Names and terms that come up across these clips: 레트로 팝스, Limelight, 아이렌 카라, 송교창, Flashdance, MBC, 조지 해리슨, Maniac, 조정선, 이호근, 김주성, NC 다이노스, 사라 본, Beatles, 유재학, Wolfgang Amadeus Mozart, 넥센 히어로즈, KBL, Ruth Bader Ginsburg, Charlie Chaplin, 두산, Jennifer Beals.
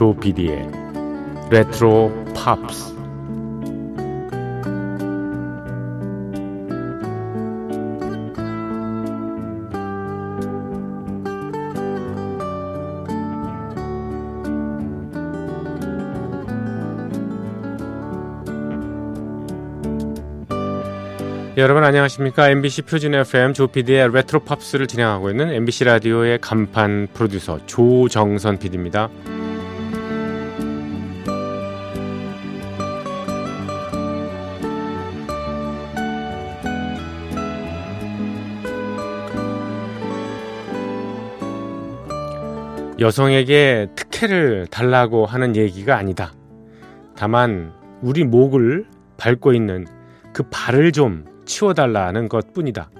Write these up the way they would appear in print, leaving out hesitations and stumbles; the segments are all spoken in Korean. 조PD의 레트로 팝스. 여러분 안녕하십니까? MBC 표준 FM 조PD의 레트로 팝스를 진행하고 있는 MBC 라디오의 간판 프로듀서 조정선 PD입니다. 여성에게 특혜를 달라고 하는 얘기가 아니다. 다만 우리 목을 밟고 있는 그 발을 좀 치워달라는 것뿐이다.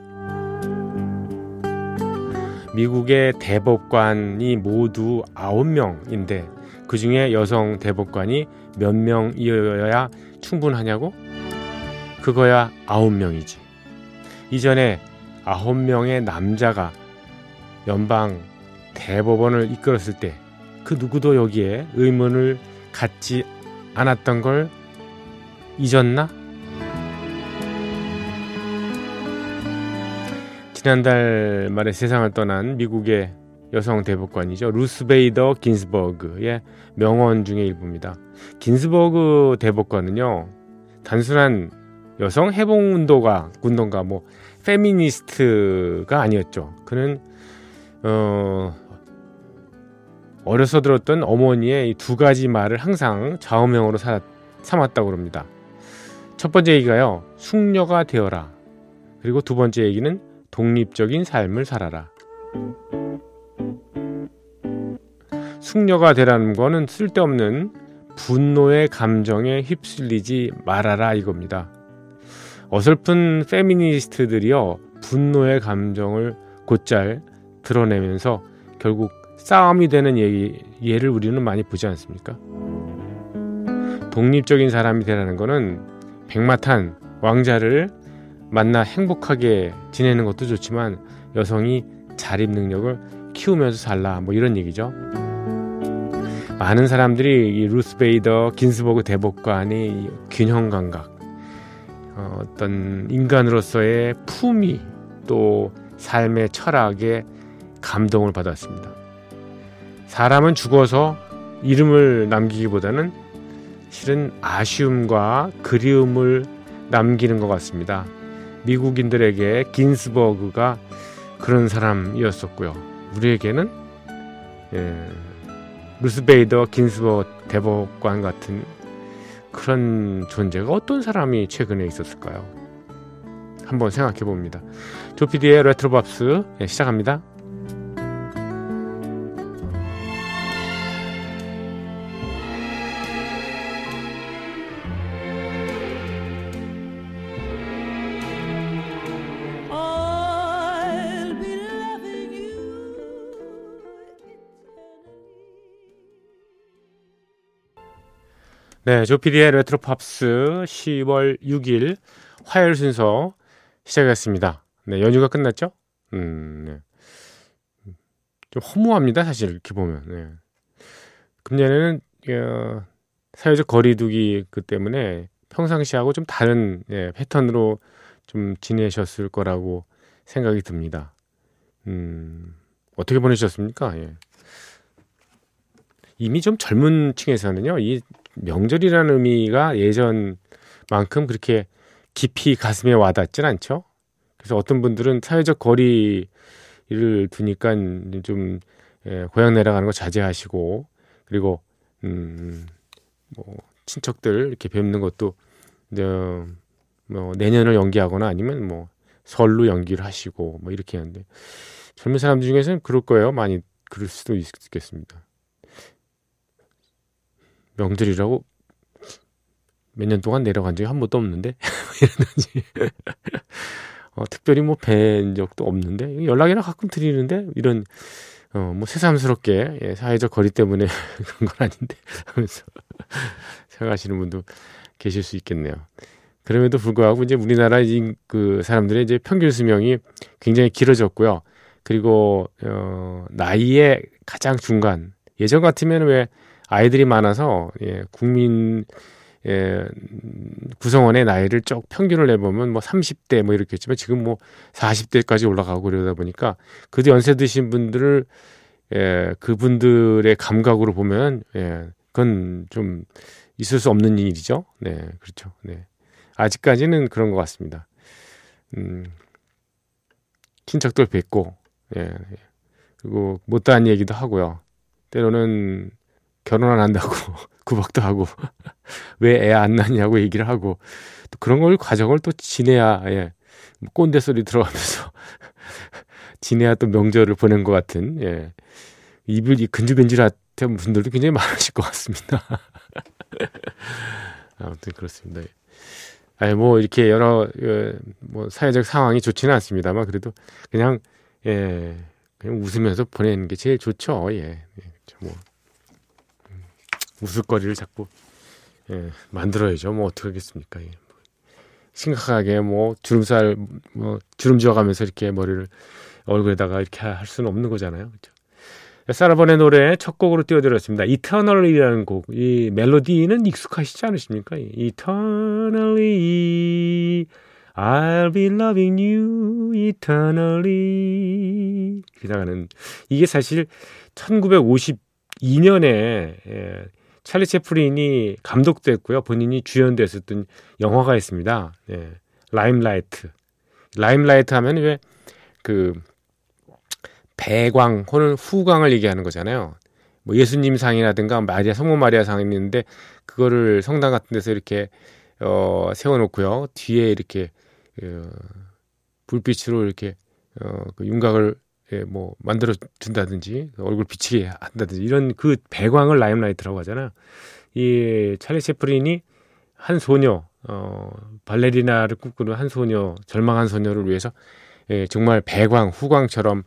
미국의 대법관이 모두 9명인데 그 중에 여성 대법관이 몇 명이어야 충분하냐고? 그거야 9명이지. 이전에 9명의 남자가 연방 대법원을 이끌었을 때 그 누구도 여기에 의문을 갖지 않았던 걸 잊었나? 지난달 말에 세상을 떠난 미국의 여성 대법관이죠. 루스 베이더 긴스버그의 명언 중에 일부입니다. 긴스버그 대법관은요, 단순한 여성 해방운동가 뭐 페미니스트가 아니었죠. 그는 어려서 들었던 어머니의 이 두 가지 말을 항상 좌우명으로 삼았다고 합니다. 첫 번째 얘기가요, 숙녀가 되어라. 그리고 두 번째 얘기는 독립적인 삶을 살아라. 숙녀가 되라는 거는 쓸데없는 분노의 감정에 휩쓸리지 말아라 이겁니다. 어설픈 페미니스트들이요, 분노의 감정을 곧잘 드러내면서 결국 싸움이 되는 예를 우리는 많이 보지 않습니까? 독립적인 사람이 되라는 거는 백마탄 왕자를 만나 행복하게 지내는 것도 좋지만 여성이 자립 능력을 키우면서 살라, 뭐 이런 얘기죠. 많은 사람들이 이 루스 베이더 긴스버그 대법관의 균형 감각, 어떤 인간으로서의 품위, 또 삶의 철학에 감동을 받았습니다. 사람은 죽어서 이름을 남기기보다는 실은 아쉬움과 그리움을 남기는 것 같습니다. 미국인들에게 긴스버그가 그런 사람이었었고요. 우리에게는 루스 베이더 긴스버그 대법관 같은 그런 존재가 어떤 사람이 최근에 있었을까요? 한번 생각해 봅니다. 조피디의 레트로 팝스 시작합니다. 네, 조PD의 레트로 팝스 10월 6일 화요일 순서 시작했습니다. 네, 연휴가 끝났죠? 네. 좀 허무합니다, 사실 이렇게 보면. 네. 금년에는 사회적 거리두기 그 때문에 평상시하고 좀 다른 패턴으로 좀 지내셨을 거라고 생각이 듭니다. 어떻게 보내셨습니까? 예. 이미 좀 젊은 층에서는요, 이 명절이라는 의미가 예전만큼 그렇게 깊이 가슴에 와닿진 않죠. 그래서 어떤 분들은 사회적 거리를 두니까 좀 고향 내려가는 거 자제하시고, 그리고 뭐 친척들 이렇게 뵙는 것도 뭐 내년을 연기하거나 아니면 뭐 설로 연기를 하시고 뭐 이렇게 하는데, 젊은 사람 중에서는 그럴 거예요. 많이 그럴 수도 있겠습니다. 명절이라고 몇 년 동안 내려간 적이 한 번도 없는데 특별히 뭐 뵌 적도 없는데 연락이나 가끔 드리는데 이런 뭐 새삼스럽게 사회적 거리 때문에 그런 건 아닌데 하면서 생각하시는 분도 계실 수 있겠네요. 그럼에도 불구하고 이제 우리나라 그 사람들의 이제 평균 수명이 굉장히 길어졌고요. 그리고 나이의 가장 중간, 예전 같으면 왜 아이들이 많아서 예, 국민 예, 구성원의 나이를 쭉 평균을 내보면 뭐 30대 뭐 이렇게 했지만 지금 뭐 40대까지 올라가고 그러다 보니까 그도 연세 드신 분들을 예, 그분들의 감각으로 보면 예, 그건 좀 있을 수 없는 일이죠. 네, 그렇죠. 네, 아직까지는 그런 것 같습니다. 친척들 뵙고 예, 그리고 못다한 얘기도 하고요. 때로는 결혼 안 한다고 구박도 하고 왜 애 안 낳냐고 얘기를 하고 또 그런 걸 과정을 또 지내야 예, 꼰대 소리 들어가면서 지내야 또 명절을 보낸 것 같은 예, 입을 근질근질한 분들도 굉장히 많으실 것 같습니다. 아무튼 그렇습니다. 아니 뭐 이렇게 여러 뭐 사회적 상황이 좋지는 않습니다만 그래도 그냥 예, 그냥 웃으면서 보내는 게 제일 좋죠. 예, 뭐 웃을거리를 자꾸 예, 만들어야죠. 뭐 어떻게 하겠습니까? 예. 심각하게 뭐 주름살 뭐 주름 지어가면서 이렇게 머리를 얼굴에다가 이렇게 할 수는 없는 거잖아요. 그렇죠? 사라번의 노래 첫 곡으로 띄워드렸습니다. Eternally라는 곡, 이 멜로디는 익숙하시지 않으십니까? Eternally, I'll be loving you eternally. 기다가는 이게 사실 1952년에 예, 찰리 채플린이 감독도 했고요, 본인이 주연도 했었던 영화가 있습니다. 예, 라임라이트. 라임라이트 하면 왜 그 배광 혹은 후광을 얘기하는 거잖아요. 뭐 예수님 상이라든가 마리아 성모 마리아 상이 있는데 그거를 성당 같은 데서 이렇게 세워놓고요. 뒤에 이렇게 불빛으로 이렇게 그 윤곽을 예, 뭐 만들어 준다든지 얼굴 비치게 한다든지 이런 그 배광을 라임라이트라고 하잖아요. 이 찰리 채플린이 한 소녀 발레리나를 꿈꾸는 한 소녀 절망한 소녀를 위해서 예, 정말 배광 후광처럼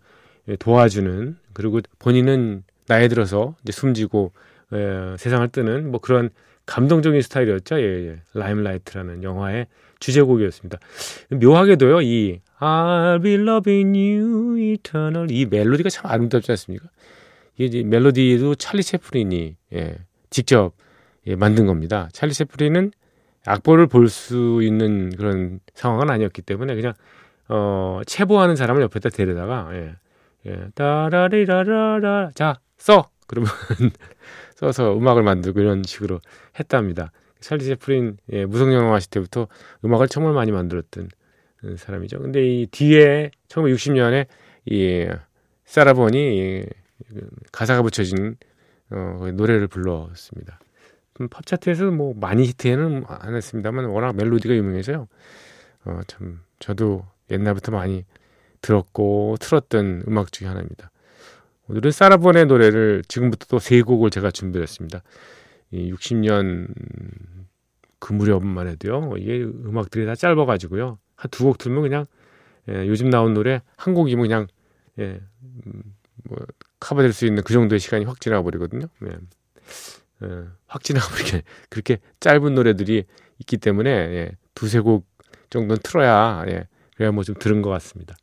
예, 도와주는 그리고 본인은 나이 들어서 이제 숨지고 예, 세상을 뜨는 뭐 그런 감동적인 스타일이었죠. 예, 예. 라임라이트라는 영화의 주제곡이었습니다. 묘하게도요. 이 I'll be loving you eternal 이 멜로디가 참 아름답지 않습니까? 이 멜로디도 찰리 채플린이 예, 직접 예, 만든 겁니다. 찰리 채플린은 악보를 볼 수 있는 그런 상황은 아니었기 때문에 그냥 체보하는 사람을 옆에다 데려다가 예, 예, 따라리라라라 자, 써! 그러면 써서 음악을 만들고 이런 식으로 했답니다. 찰리 채플린 예, 무성영화 시대 때부터 음악을 정말 많이 만들었던 사람이죠. 근데 이 뒤에 1960년에 이 사라 본이 가사가 붙여진 노래를 불렀습니다. 팝 차트에서 뭐 많이 히트는 안 했습니다만 워낙 멜로디가 유명해서요. 참 저도 옛날부터 많이 들었고 틀었던 음악 중에 하나입니다. 오늘은 사라 본의 노래를 지금부터 또 세 곡을 제가 준비했습니다. 60년 그 무렵만 해도요. 이게 음악들이 다 짧아가지고요. 한 두 곡 들으면 그냥 예, 요즘 나온 노래 한 곡이면 그냥 예, 뭐 커버될 수 있는 그 정도의 시간이 확 지나버리거든요. 예, 확 지나버리게 그렇게 짧은 노래들이 있기 때문에 예, 두세 곡 정도는 틀어야 예, 그래야 뭐 좀 들은 것 같습니다.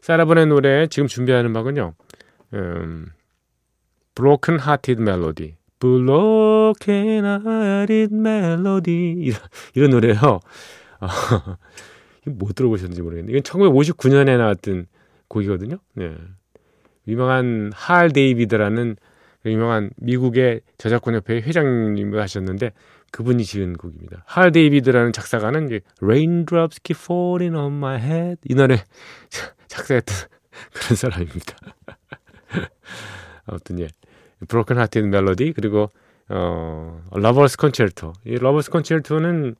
사라 본의 노래 지금 준비하는 음악은요. Broken Hearted Melody, Broken Hearted Melody 이런 노래요. 못 들어보셨는지 모르겠는데 이건 1959년에 나왔던 곡이거든요. 예. 유명한 할 데이비드라는 유명한 미국의 저작권협회 회장님을 하셨는데 그분이 지은 곡입니다. 할 데이비드라는 작사가는 이제 Raindrops keep falling on my head 이 노래 작사했던 그런 사람입니다. 아무튼 예, Broken Hearted Melody 그리고 Lovers Concerto 이 Lovers Concerto는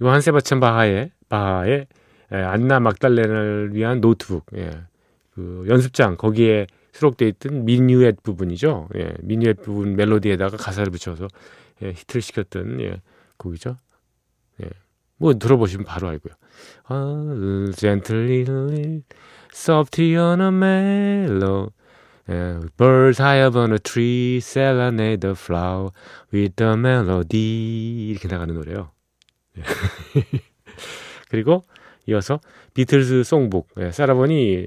요한 세바스찬 바하의 안나 막달레나를 위한 노트북 예, 그 연습장 거기에 수록되어 있던 미뉴엣 부분이죠. 예, 미뉴엣 부분 멜로디에다가 가사를 붙여서 예, 히트를 시켰던 예, 곡이죠. 예, 뭐 들어보시면 바로 알고요. Gently, softly on a mellow Birds high up on a tree, serenade the flower with a melody 이렇게 나가는 노래요. 그리고 이어서 비틀즈 송북 예, 사라 본이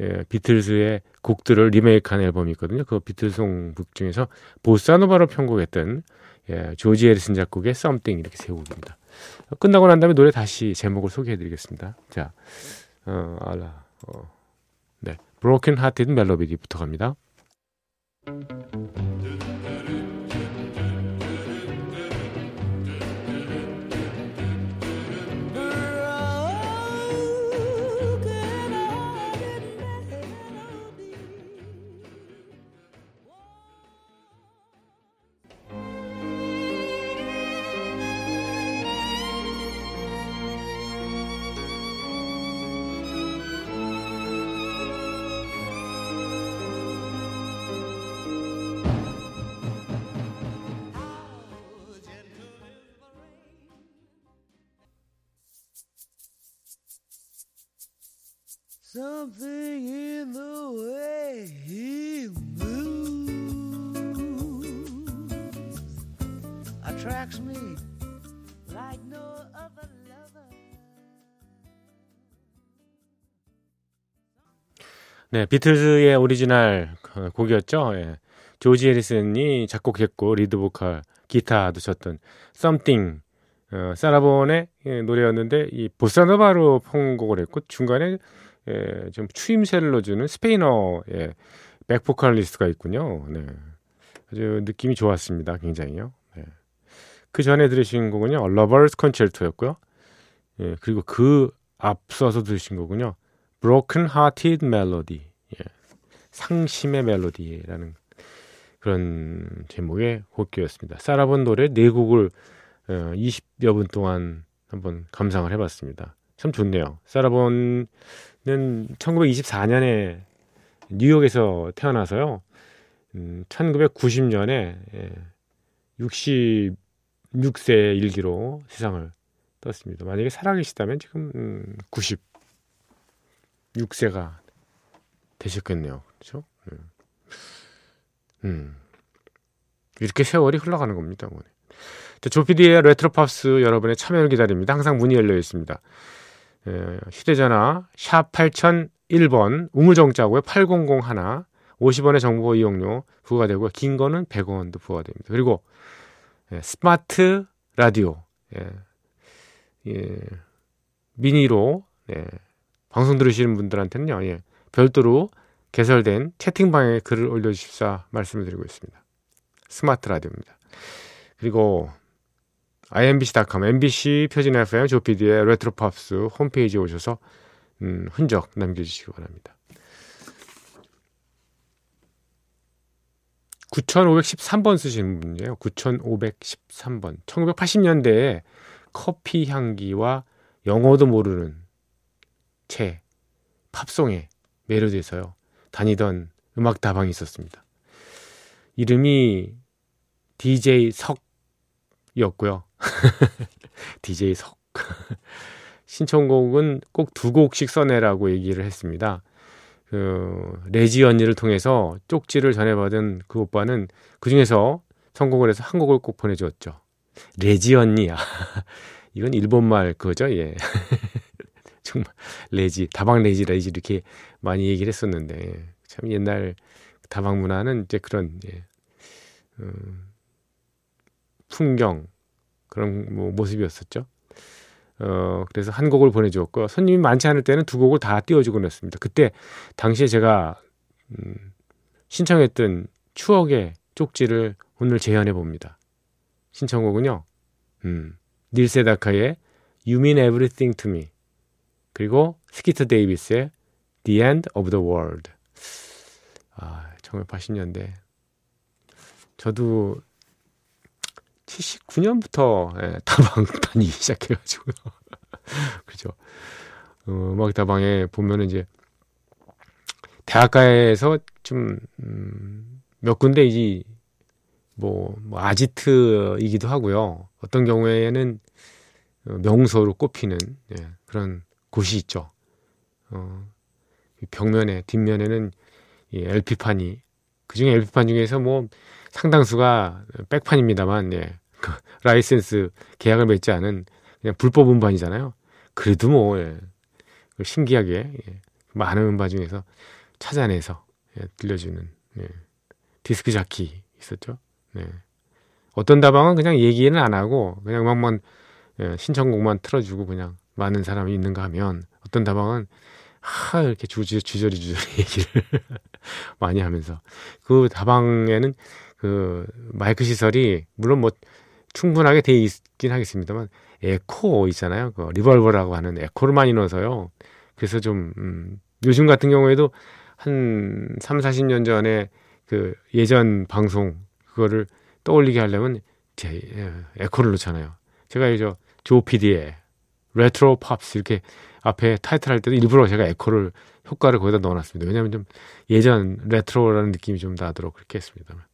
예, 비틀즈의 곡들을 리메이크한 앨범이 있거든요. 그 비틀송북 중에서 보사노바로 편곡했던 예, 조지 해리슨 작곡의 Something 이렇게 세 곡입니다. 끝나고 난 다음에 노래 다시 제목을 소개해드리겠습니다. 자, 네, Broken Hearted Melody부터 갑니다. Something in the way he moves attracts me like no other lover. 네, 비틀즈의 오리지널 곡이었죠. 예. 조지 해리슨이 작곡했고 리드 보컬, 기타도 쳤던 Something. 사라 본의 노래였는데 이 보사노바로 편곡을 했고 중간에 예, 좀 추임새를 넣어주는 스페인어의 백보컬리스트가 있군요. 네, 아주 느낌이 좋았습니다. 굉장히요. 네. 그 전에 들으신 곡은요, 러버스 콘체르토였고요. 예, 그리고 그 앞서서 들으신 곡은요, Broken Hearted Melody, 예, 상심의 멜로디라는 그런 제목의 곡이었습니다. 사라 본 노래 네 곡을 20여 분 동안 한번 감상을 해봤습니다. 참 좋네요. 사라 본은 1924년에 뉴욕에서 태어나서요. 1990년에 66세 일기로 세상을 떴습니다. 만약에 살아계시다면 지금 96세가 되셨겠네요. 그렇죠? 이렇게 세월이 흘러가는 겁니다. 조피디의 레트로 팝스 여러분의 참여를 기다립니다. 항상 문이 열려 있습니다. 예, 휴대전화 샵 8001번 우물정자고요. 8001 50원의 정보 이용료 부과되고요. 긴 거는 100원도 부과됩니다. 그리고 예, 스마트 라디오 미니로 방송 들으시는 분들한테는요. 예, 별도로 개설된 채팅방에 글을 올려주십사 말씀을 드리고 있습니다. 스마트 라디오입니다. 그리고 imbc.com, MBC 표준 FM 조피디의 레트로 팝스 홈페이지에 오셔서 흔적 남겨주시기 바랍니다. 9513번 쓰시는 분이에요. 9513번. 1980년대에 커피 향기와 영어도 모르는 채 팝송에 매료돼서요. 다니던 음악 다방이 있었습니다. 이름이 DJ 석이었고요. DJ 석 신청곡은 꼭 두 곡씩 써내라고 얘기를 했습니다. 레지 언니를 통해서 쪽지를 전해받은 그 오빠는 그 중에서 성공을 해서 한 곡을 꼭 보내주었죠. 레지 언니야. 이건 일본말 그거죠. 예. 정말 레지 다방 레지 이렇게 많이 얘기를 했었는데 참 옛날 다방 문화는 이제 그런 풍경 그런 모습이었었죠. 그래서 한 곡을 보내주었고 손님이 많지 않을 때는 두 곡을 다 띄워주곤 했습니다. 그때 당시에 제가 신청했던 추억의 쪽지를 오늘 재현해 봅니다. 신청곡은요. 닐 세다카의 You Mean Everything to Me 그리고 스키터 데이비스의 The End of the World. 아, 1980년대 저도 79년부터 예, 다방 다니기 시작해가지고요. 그죠. 음악 다방에 보면은 이제 대학가에서 좀 몇 군데 이제 뭐 아지트이기도 하고요. 어떤 경우에는 명소로 꼽히는 예, 그런 곳이 있죠. 벽면에 뒷면에는 이 LP판이 그 중에 LP판 중에서 뭐 상당수가 백판입니다만 예. 라이센스 계약을 맺지 않은 그냥 불법 음반이잖아요. 그래도 뭐 예. 신기하게 예. 많은 음반 중에서 찾아내서 들려주는 디스크 자키 있었죠. 네. 어떤 다방은 그냥 얘기는 안 하고 그냥 음악만 신청곡만 틀어주고 그냥 많은 사람이 있는가 하면 어떤 다방은 이렇게 주저리 얘기를 많이 하면서 그 다방에는 그 마이크 시설이 물론 뭐 충분하게 돼 있긴 하겠습니다만 에코 있잖아요. 그 리벌버라고 하는 에코를 많이 넣어서요. 그래서 좀 요즘 같은 경우에도 한 3, 40년 전에 그 예전 방송 그거를 떠올리게 하려면 에코를 넣잖아요. 제가 이제 조 PD의 레트로 팝스 이렇게 앞에 타이틀 할 때도 일부러 제가 에코를 효과를 거기다 넣어놨습니다. 왜냐하면 좀 예전 레트로라는 느낌이 좀 나도록 그렇게 했습니다.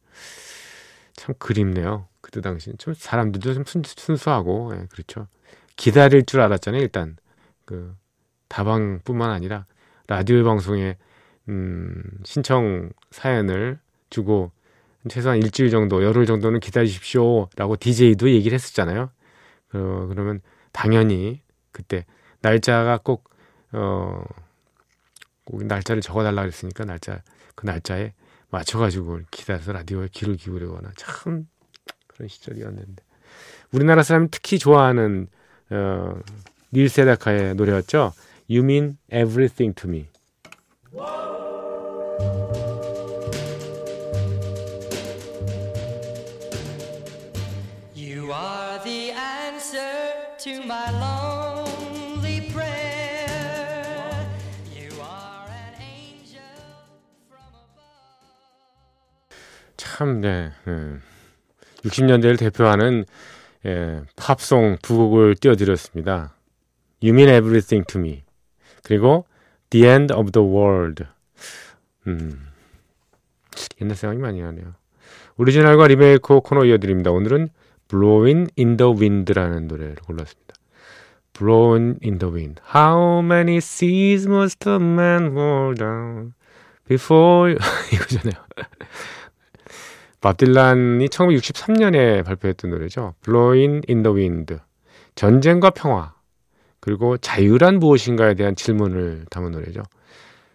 참 그립네요. 그때 당시 좀 사람들도 좀 순수하고 예, 그렇죠. 기다릴 줄 알았잖아요. 일단 그 다방뿐만 아니라 라디오 방송에 신청 사연을 주고 최소한 일주일 정도 열흘 정도는 기다리십시오 라고 DJ도 얘기를 했었잖아요. 그러면 당연히 그때 날짜가 꼭 날짜를 적어달라 그랬으니까 그 날짜에 맞춰가지고 기다려서 라디오에 귀를 기울이거나 참 그런 시절이었는데 우리나라 사람이 특히 좋아하는 닐 세다카의 노래였죠. You mean everything to me. You are the answer to my lonely prayer. You are an angel from above. 참, 네. 60년대를 대표하는 팝송 두 곡을 띄워드렸습니다. You mean everything to me. 그리고 The End of the World. 옛날 생각이 많이 나네요. 오리지널과 리메이크 코너 이어드립니다. 오늘은 Blowing in the Wind라는 노래를 골랐습니다. Blowing in the Wind. How many seas must a man hold down before you... 이거잖아요. 밥 딜란이 1963년에 발표했던 노래죠. Blowing in the Wind. 전쟁과 평화. 그리고 자유란 무엇인가에 대한 질문을 담은 노래죠.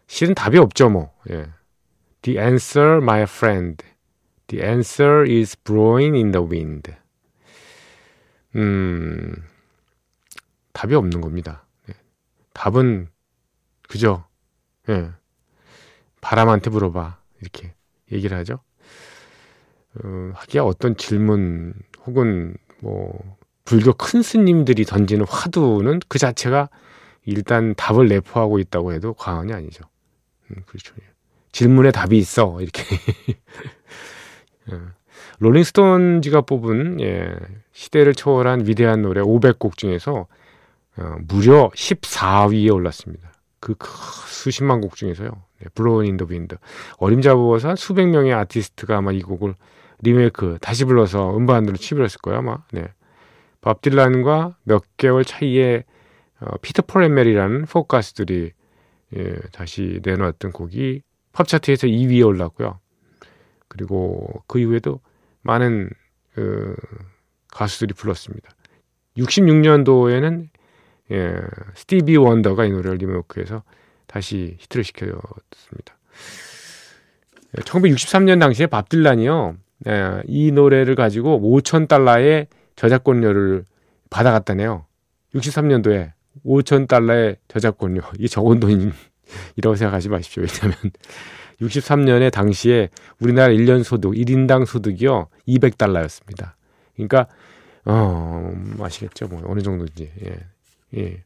실은 답이 없죠, 뭐. 예. The answer, my friend. The answer is blowing in the wind. 답이 없는 겁니다. 예. 답은 그죠. 예. 바람한테 물어봐. 이렇게 얘기를 하죠. 하기야 어떤 질문 혹은 뭐 불교 큰 스님들이 던지는 화두는 그 자체가 일단 답을 내포하고 있다고 해도 과언이 아니죠. 그렇죠. 질문에 답이 있어. 이렇게. 롤링스톤즈가 뽑은 시대를 초월한 위대한 노래 500곡 중에서 무려 14위에 올랐습니다. 그 수십만 곡 중에서요. Blowing in the Wind. 어림잡아서 한 수백 명의 아티스트가 아마 이 곡을 리메이크, 다시 불러서 음반으로 취급했을 거예요. 아마. 네. 밥 딜란과 몇 개월 차이에 피터 폴 앤 메리라는 포크 가수들이 다시 내놓았던 곡이 팝차트에서 2위에 올랐고요. 그리고 그 이후에도 많은 가수들이 불렀습니다. 66년도에는 스티비 원더가 이 노래를 리메이크해서 다시 히트를 시켰습니다. 1963년 당시에 밥 딜란이요. 이 노래를 가지고 $5,000의 저작권료를 받아갔다네요. 63년도에 $5,000의 저작권료. 이게 적은 돈이라고 생각하지 마십시오. 왜냐하면 63년에 당시에 우리나라 1년 소득, 1인당 소득이요. $200였습니다. 그러니까 아시겠죠? 뭐 어느 정도인지. 예.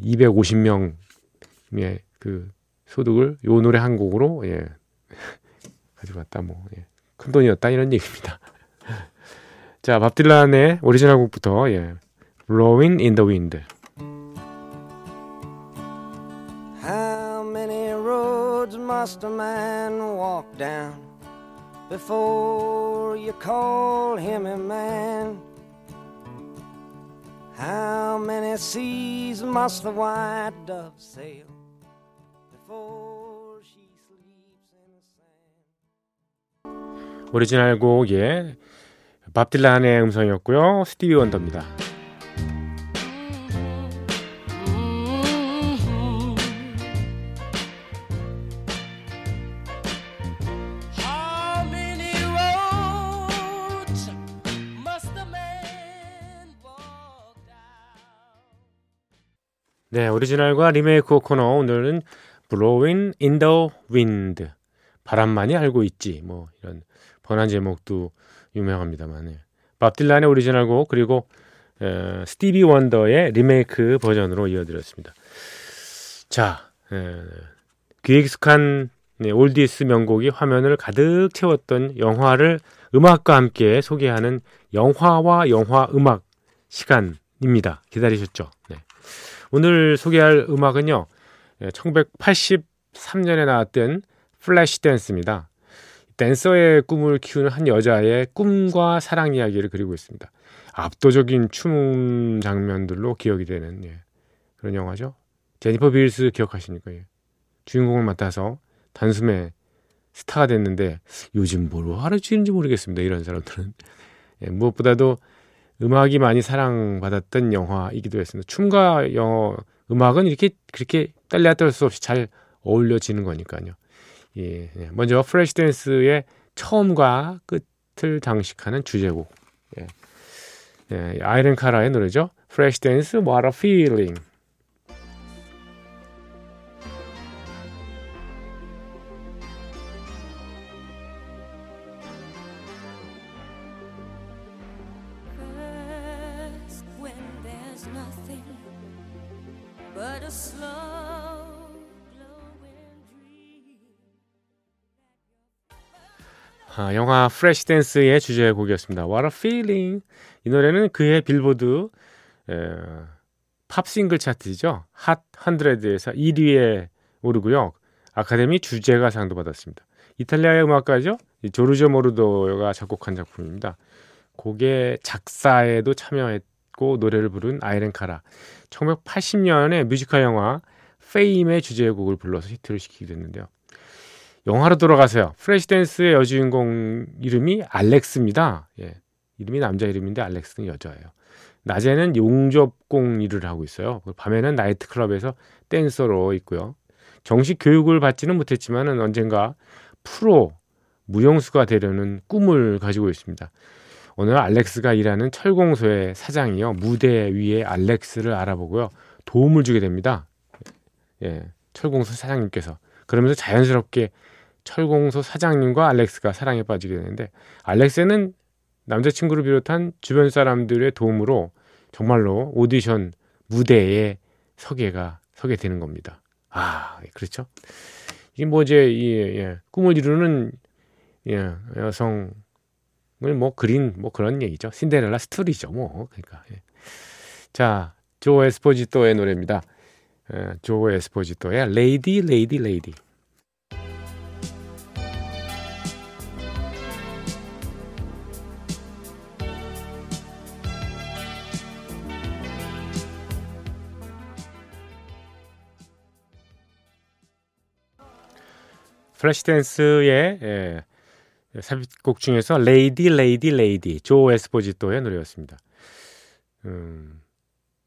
250명의 그 소득을 요 노래 한 곡으로 가져갔다. 뭐 큰 돈이었다 이런 얘기입니다. 자, 밥 딜란의 오리지널 곡부터 Blowing in the Wind. How many roads must a man walk down before you call him a man? How many seas must the white dove sail before she sleeps in the sand? 오리지널 곡 밥 딜란의 음성이었고요. 스티비 원더입니다. 네, 오리지널과 리메이크 코너 오늘은 Blowing in the Wind, 바람만이 알고 있지, 뭐 이런 번안 제목도 유명합니다만, 밥 딜란의 오리지널곡 그리고 스티비 원더의 리메이크 버전으로 이어드렸습니다. 자, 귀에 익숙한 올디스 명곡이 화면을 가득 채웠던 영화를 음악과 함께 소개하는 영화와 영화 음악 시간입니다. 기다리셨죠? 네. 오늘 소개할 음악은요, 1983년에 나왔던 플래시댄스입니다. 댄서의 꿈을 키우는 한 여자의 꿈과 사랑 이야기를 그리고 있습니다. 압도적인 춤 장면들로 기억이 되는 그런 영화죠. 제니퍼 빌스 기억하십니까? 주인공을 맡아서 단숨에 스타가 됐는데 요즘 뭘 하루치는지 모르겠습니다. 이런 사람들은. 무엇보다도 음악이 많이 사랑받았던 영화이기도 했습니다. 춤과 음악은 이렇게 그렇게 딸려 떨 수 없이 잘 어울려지는 거니까요. 예, 먼저 플래시댄스의 처음과 끝을 장식하는 주제곡, 아이렌 카라의 노래죠. 플래시댄스 What a Feeling. 영화 플래시댄스의 주제곡이었습니다. What a feeling. 이 노래는 그해 빌보드 팝싱글 차트죠. 핫 100에서 1위에 오르고요. 아카데미 주제가상도 받았습니다. 이탈리아의 음악가죠. 조르조 모르도가 작곡한 작품입니다. 곡의 작사에도 참여했고 노래를 부른 아이렌 카라. 1980년에 뮤지컬 영화 페임의 주제곡을 불러서 히트를 시키게 됐는데요. 영화로 돌아가세요. 플래시댄스의 여주인공 이름이 알렉스입니다. 이름이 남자 이름인데 알렉스는 여자예요. 낮에는 용접공 일을 하고 있어요. 밤에는 나이트클럽에서 댄서로 있고요. 정식 교육을 받지는 못했지만 언젠가 프로 무용수가 되려는 꿈을 가지고 있습니다. 오늘 알렉스가 일하는 철공소의 사장이요. 무대 위에 알렉스를 알아보고요. 도움을 주게 됩니다. 철공소 사장님께서. 그러면서 자연스럽게 철공소 사장님과 알렉스가 사랑에 빠지게 되는데 알렉스는 남자친구를 비롯한 주변 사람들의 도움으로 정말로 오디션 무대에 서게 되는 겁니다. 아, 그렇죠. 이게 뭐 이제 꿈을 이루는 여성을 뭐 그린 뭐 그런 얘기죠. 신데렐라 스토리죠, 뭐 그러니까. 자, 조 에스포지토의 노래입니다. 조 에스포지토의 Lady, Lady, Lady. 플래시댄스의 삽입곡 중에서 Lady, Lady, Lady, 조 에스포지토의 노래였습니다.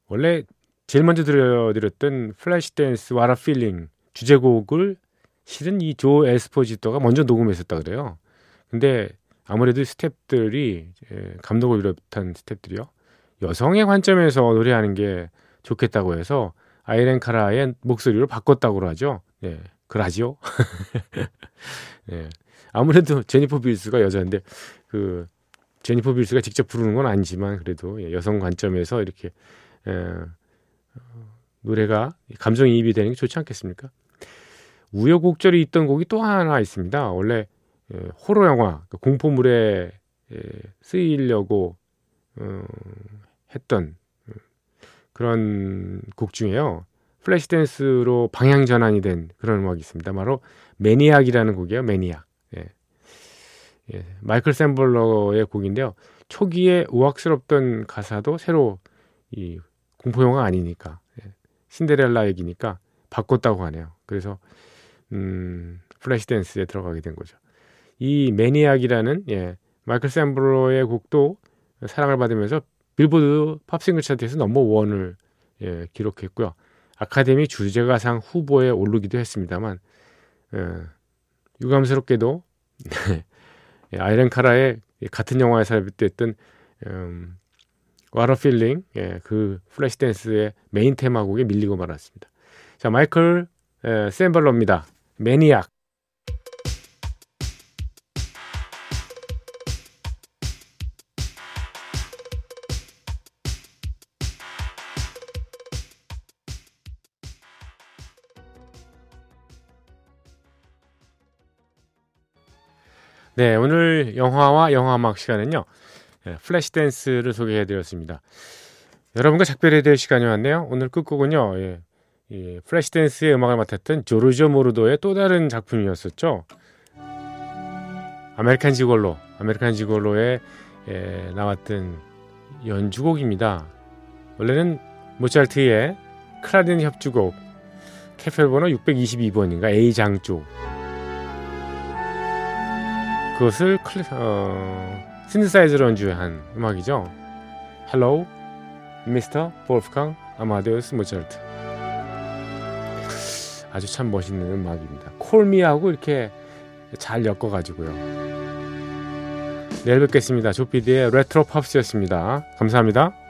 원래 제일 먼저 들려드렸던 플래시댄스 What a Feeling 주제곡을 실은 이 조 에스포지토가 먼저 녹음했었다 그래요. 근데 아무래도 스탭들이 감독을 비롯한 스탭들이요, 여성의 관점에서 노래하는 게 좋겠다고 해서 아이렌 카라의 목소리로 바꿨다고 하죠. 그라지요. 아무래도 제니퍼 빌스가 여자인데 그 제니퍼 빌스가 직접 부르는 건 아니지만 그래도 여성 관점에서 이렇게 노래가 감정이입이 되는 게 좋지 않겠습니까? 우여곡절이 있던 곡이 또 하나 있습니다. 원래 호러 영화, 공포물에 쓰이려고 했던 그런 곡 중에요. 플래시댄스로 방향 전환이 된 그런 음악이 있습니다. 바로 매니악이라는 곡이에요. 매니악. 마이클 샘블러의 곡인데요. 초기에 우악스럽던 가사도 새로 이 공포영화 아니니까 신데렐라 얘기니까 바꿨다고 하네요. 그래서 플래시댄스에 들어가게 된 거죠. 이 매니악이라는 마이클 샘블러의 곡도 사랑을 받으면서 빌보드 팝싱글 차트에서 넘버 1을 기록했고요. 아카데미 주제가상 후보에 오르기도 했습니다만 유감스럽게도 아이렌 카라의 같은 영화에 삽입됐던 What a Feeling, 예, 그 플래시댄스의 메인 테마곡에 밀리고 말았습니다. 자, 마이클 샌발러입니다. Maniac. 네, 오늘 영화와 영화음악 시간은요, 플래시댄스를 소개해드렸습니다. 여러분과 작별해야 될 시간이 왔네요. 오늘 끝곡은요, 플래시댄스의 음악을 맡았던 조르조 모르도의 또 다른 작품이었었죠. 아메리칸 지골로에 나왔던 연주곡입니다. 원래는 모차르트의 클라리넷 협주곡 캐펠번호 622번인가 A장 쪽, 그것을 신디사이저로 연주한 음악이죠. Hello, Mr. Wolfgang Amadeus Mozart. 아주 참 멋있는 음악입니다. 콜미하고 이렇게 잘 엮어가지고요. 내일 뵙겠습니다. 조피디의 레트로 팝스였습니다. 감사합니다.